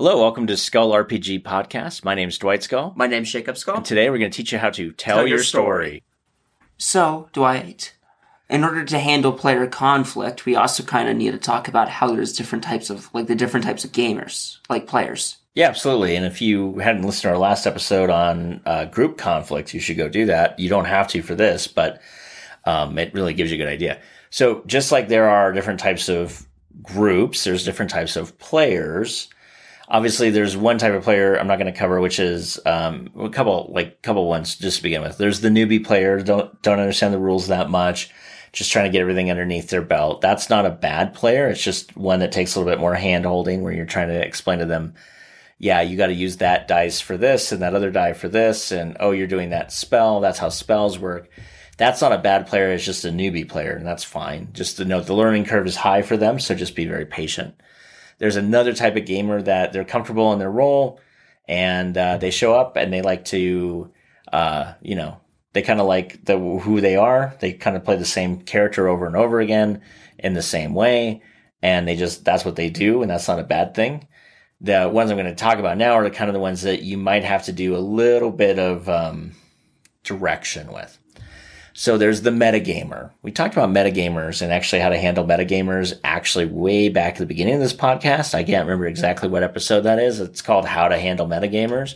Hello, welcome to Skull RPG Podcast. My name's Dwight Skull. My name's Jacob Skull. And today we're going to teach you how to tell your story. So, Dwight, in order to handle player conflict, we also kind of need to talk about how there's different types of gamers, like players. Yeah, absolutely. And if you hadn't listened to our last episode on group conflict, you should go do that. You don't have to for this, but it really gives you a good idea. So just like there are different types of groups, there's different types of players. Obviously, there's one type of player I'm not going to cover, which is a couple ones just to begin with. There's the newbie player, don't understand the rules that much, just trying to get everything underneath their belt. That's not a bad player. It's just one that takes a little bit more hand-holding where you're trying to explain to them, yeah, you got to use that dice for this and that other die for this, and oh, you're doing that spell. That's how spells work. That's not a bad player. It's just a newbie player, and that's fine. Just to note, the learning curve is high for them, so just be very patient. There's another type of gamer that they're comfortable in their role and they show up and they like to, they kind of like who they are. They kind of play the same character over and over again in the same way. And that's what they do. And that's not a bad thing. The ones I'm going to talk about now are the kind of the ones that you might have to do a little bit of direction with. So there's the metagamer. We talked about metagamers and actually how to handle metagamers actually way back at the beginning of this podcast. I can't remember exactly what episode that is. It's called How to Handle Metagamers.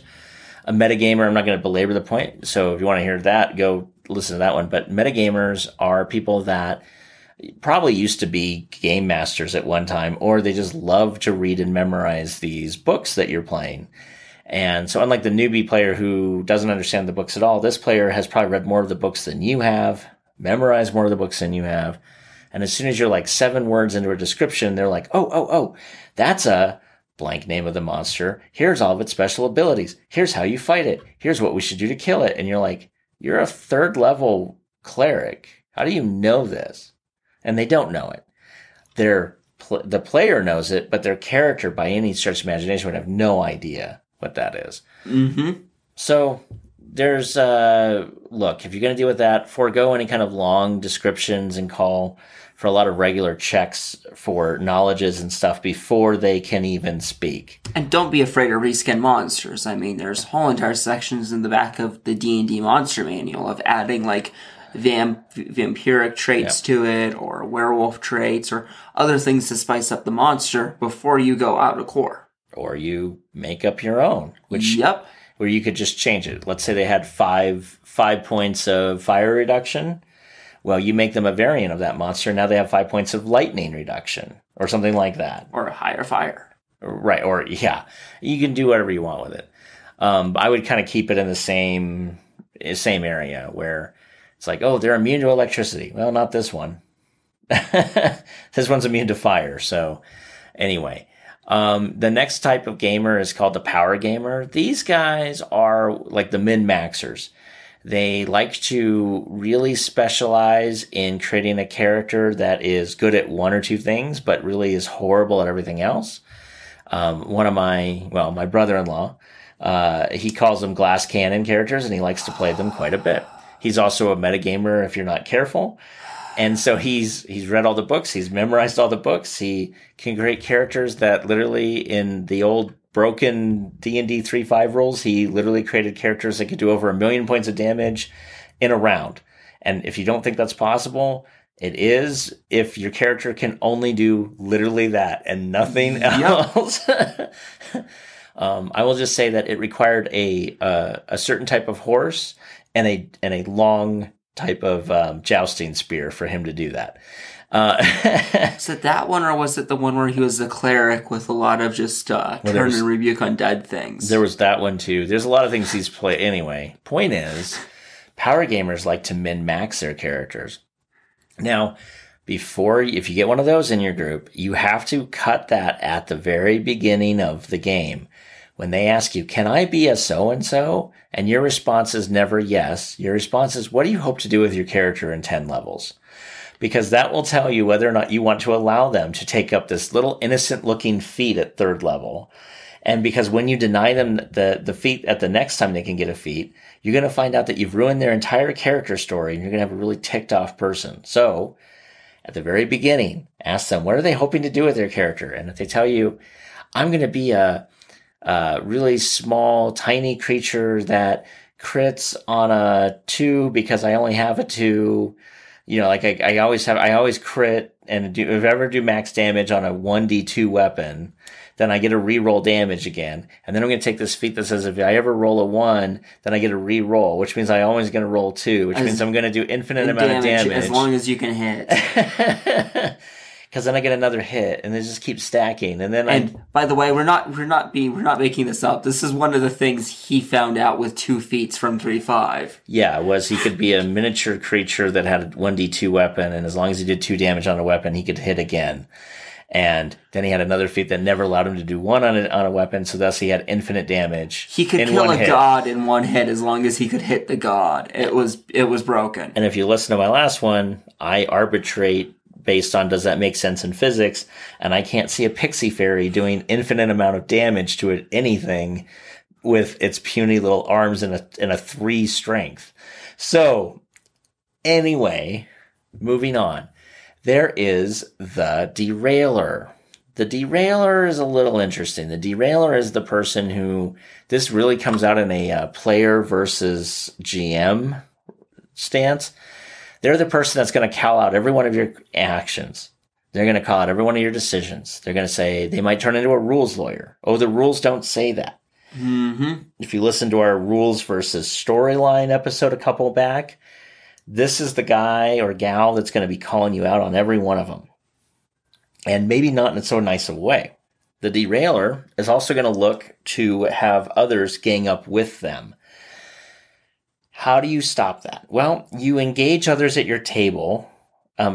A metagamer, I'm not going to belabor the point. So if you want to hear that, go listen to that one. But metagamers are people that probably used to be game masters at one time, or they just love to read and memorize these books that you're playing. And so unlike the newbie player who doesn't understand the books at all, this player has probably read more of the books than you have, memorized more of the books than you have. And as soon as you're like 7 words into a description, they're like, oh, that's a blank name of the monster. Here's all of its special abilities. Here's how you fight it. Here's what we should do to kill it. And you're like, you're a 3rd level cleric. How do you know this? And they don't know it. The player knows it, but their character by any stretch of imagination would have no idea what that is. Mm-hmm. So there's look, if you're going to deal with that, forego any kind of long descriptions and call for a lot of regular checks for knowledges and stuff before they can even speak. And don't be afraid to reskin monsters. I mean, there's whole entire sections in the back of the D&D monster manual of adding like vampiric traits to it or werewolf traits or other things to spice up the monster before you go out of core. Or you make up your own, which where you could just change it. Let's say they had five points of fire reduction. Well, you make them a variant of that monster. Now they have 5 points of lightning reduction or something like that. Or a higher fire. Right. Or, yeah, you can do whatever you want with it. I would kind of keep it in the same area where it's like, oh, they're immune to electricity. Well, not this one. This one's immune to fire. So anyway. The next type of gamer is called the power gamer. These guys are like the min-maxers. They like to really specialize in creating a character that is good at 1 or 2 things, but really is horrible at everything else. My brother-in-law, he calls them glass cannon characters and he likes to play them quite a bit. He's also a metagamer if you're not careful. And so he's read all the books. He's memorized all the books. He can create characters that literally in the old broken D&D 3.5 rules, he literally created characters that could do over 1 million points of damage in a round. And if you don't think that's possible, it is if your character can only do literally that and nothing else. I will just say that it required a certain type of horse and a long type of jousting spear for him to do that. Is it that one, or was it the one where he was the cleric with a lot of just turn and rebuke undead things? There was that one too. There's a lot of things he's played. Anyway, point is, power gamers like to min-max their characters. Now, if you get one of those in your group, you have to cut that at the very beginning of the game. When they ask you, can I be a so-and-so? And your response is never yes. Your response is, what do you hope to do with your character in 10 levels? Because that will tell you whether or not you want to allow them to take up this little innocent-looking feat at 3rd level. And because when you deny them the feat at the next time they can get a feat, you're going to find out that you've ruined their entire character story and you're going to have a really ticked-off person. So at the very beginning, ask them, what are they hoping to do with their character? And if they tell you, I'm going to be a really small, tiny creature that crits on a 2 because I only have a 2. You know, like I always crit and do, if I ever do max damage on a 1d2 weapon, then I get to reroll damage again. And then I'm going to take this feat that says if I ever roll a 1, then I get to reroll, which means I'm always going to roll 2, which means I'm going to do infinite amount of damage. As long as you can hit. Because then I get another hit, and it just keeps stacking. And by the way, we're not making this up. This is one of the things he found out with 2 feats from 3.5. Yeah, was he could be a miniature creature that had a 1d2 weapon, and as long as he did 2 damage on a weapon, he could hit again. And then he had another feat that never allowed him to do 1 on a weapon, so thus he had infinite damage. He could kill a god in 1 hit as long as he could hit the god. It was broken. And if you listen to my last one, I arbitrate based on does that make sense in physics, and I can't see a pixie fairy doing infinite amount of damage to it, anything with its puny little arms and a 3 strength. So anyway, moving on, there is the Derailer. The Derailer is a little interesting. The Derailer is the person who, this really comes out in a player versus GM stance. They're the person that's going to call out every one of your actions. They're going to call out every one of your decisions. They're going to say, they might turn into a rules lawyer. Oh, the rules don't say that. Mm-hmm. If you listen to our rules versus storyline episode a couple back, this is the guy or gal that's going to be calling you out on every one of them. And maybe not in so nice of a way. The Derailer is also going to look to have others gang up with them. How do you stop that? Well, you engage others at your table,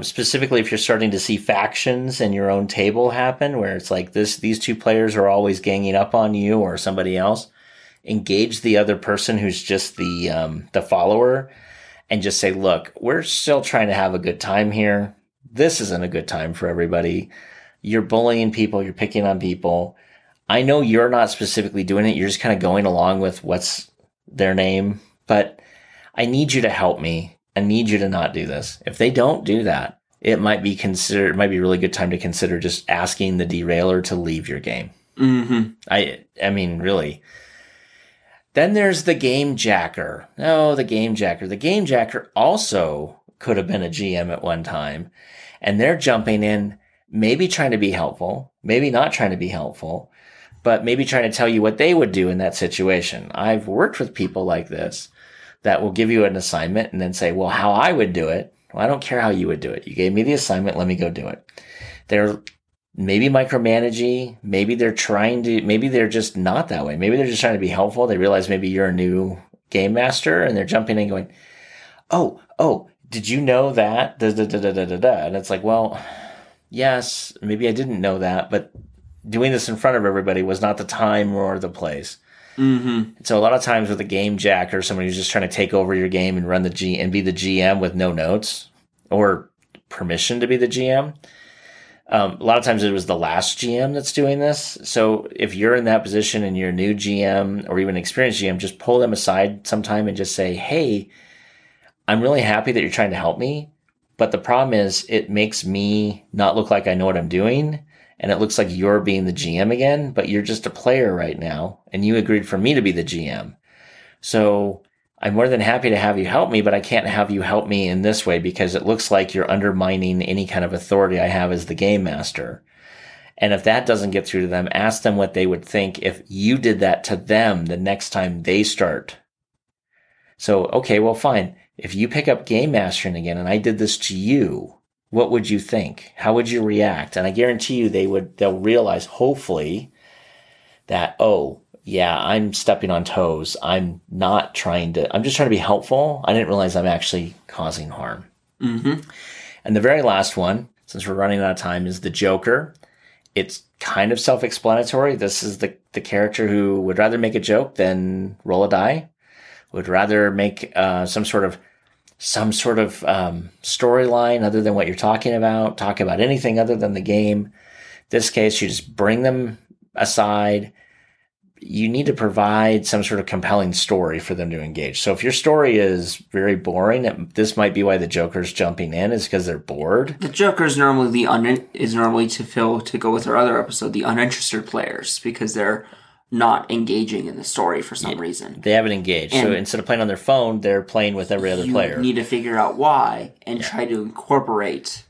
specifically if you're starting to see factions in your own table happen, where it's like these 2 players are always ganging up on you or somebody else. Engage the other person who's just the follower and just say, look, we're still trying to have a good time here. This isn't a good time for everybody. You're bullying people. You're picking on people. I know you're not specifically doing it. You're just kind of going along with what's their name, but I need you to help me. I need you to not do this. If they don't do that, it might be a really good time to consider just asking the Derailer to leave your game. Mm-hmm. I mean, really. Then there's the Game Jacker. Oh, the Game Jacker. The Game Jacker also could have been a GM at one time, and they're jumping in, maybe trying to be helpful, maybe not trying to be helpful, but maybe trying to tell you what they would do in that situation. I've worked with people like this that will give you an assignment and then say, well, how I would do it. Well, I don't care how you would do it. You gave me the assignment. Let me go do it. They're maybe micromanaging. Maybe they're maybe they're just not that way. Maybe they're just trying to be helpful. They realize maybe you're a new game master and they're jumping in going, oh, did you know that? Da, da, da, da, da, da, da. And it's like, well, yes, maybe I didn't know that, but doing this in front of everybody was not the time or the place. Mm-hmm. So a lot of times with a Game Jacker, somebody who's just trying to take over your game and run the and be the GM with no notes or permission to be the GM. A lot of times it was the last GM that's doing this. So if you're in that position and you're a new GM or even experienced GM, just pull them aside sometime and just say, hey, I'm really happy that you're trying to help me, but the problem is it makes me not look like I know what I'm doing. And it looks like you're being the GM again, but you're just a player right now. And you agreed for me to be the GM. So I'm more than happy to have you help me, but I can't have you help me in this way because it looks like you're undermining any kind of authority I have as the game master. And if that doesn't get through to them, ask them what they would think if you did that to them the next time they start. So, okay, well, fine. If you pick up game mastering again and I did this to you, what would you think? How would you react? And I guarantee you they'll realize, hopefully, that, oh, yeah, I'm stepping on toes. I'm just trying to be helpful. I didn't realize I'm actually causing harm. Mm-hmm. And the very last one, since we're running out of time, is the Joker. It's kind of self-explanatory. This is the character who would rather make a joke than roll a die, would rather make some sort of storyline other than what you're talking about, talk about anything other than the game. In this case, you just bring them aside. You need to provide some sort of compelling story for them to engage. So if your story is very boring, this might be why the Joker's jumping in, is because they're bored. The Joker's normally is normally to go with our other episode, the uninterested players, because they're not engaging in the story for some reason. They haven't engaged. And so instead of playing on their phone, they're playing with every other player. You need to figure out why and try to incorporate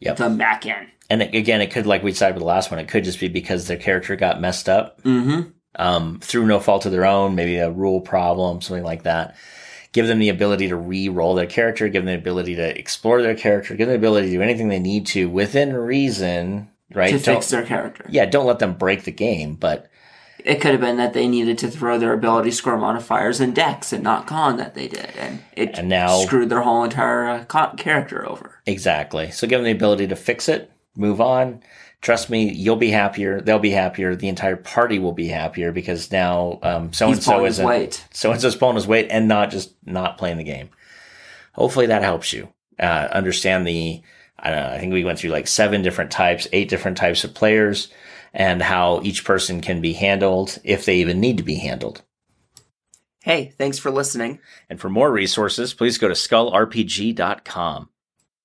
them back in. And again, it could, like we decided with the last one, it could just be because their character got messed up through no fault of their own, maybe a rule problem, something like that. Give them the ability to re-roll their character, give them the ability to explore their character, give them the ability to do anything they need to within reason, right? To fix their character. Yeah, don't let them break the game, but... It could have been that they needed to throw their ability score modifiers in Dex and not Con that they did. And it screwed their whole entire character over. Exactly. So give them the ability to fix it, move on. Trust me, you'll be happier. They'll be happier. The entire party will be happier because now so-and-so is so-and-so's pulling his weight and not just not playing the game. Hopefully that helps you understand the, I don't know, I think we went through like 8 different types of players. And how each person can be handled, if they even need to be handled. Hey, thanks for listening. And for more resources, please go to skullrpg.com.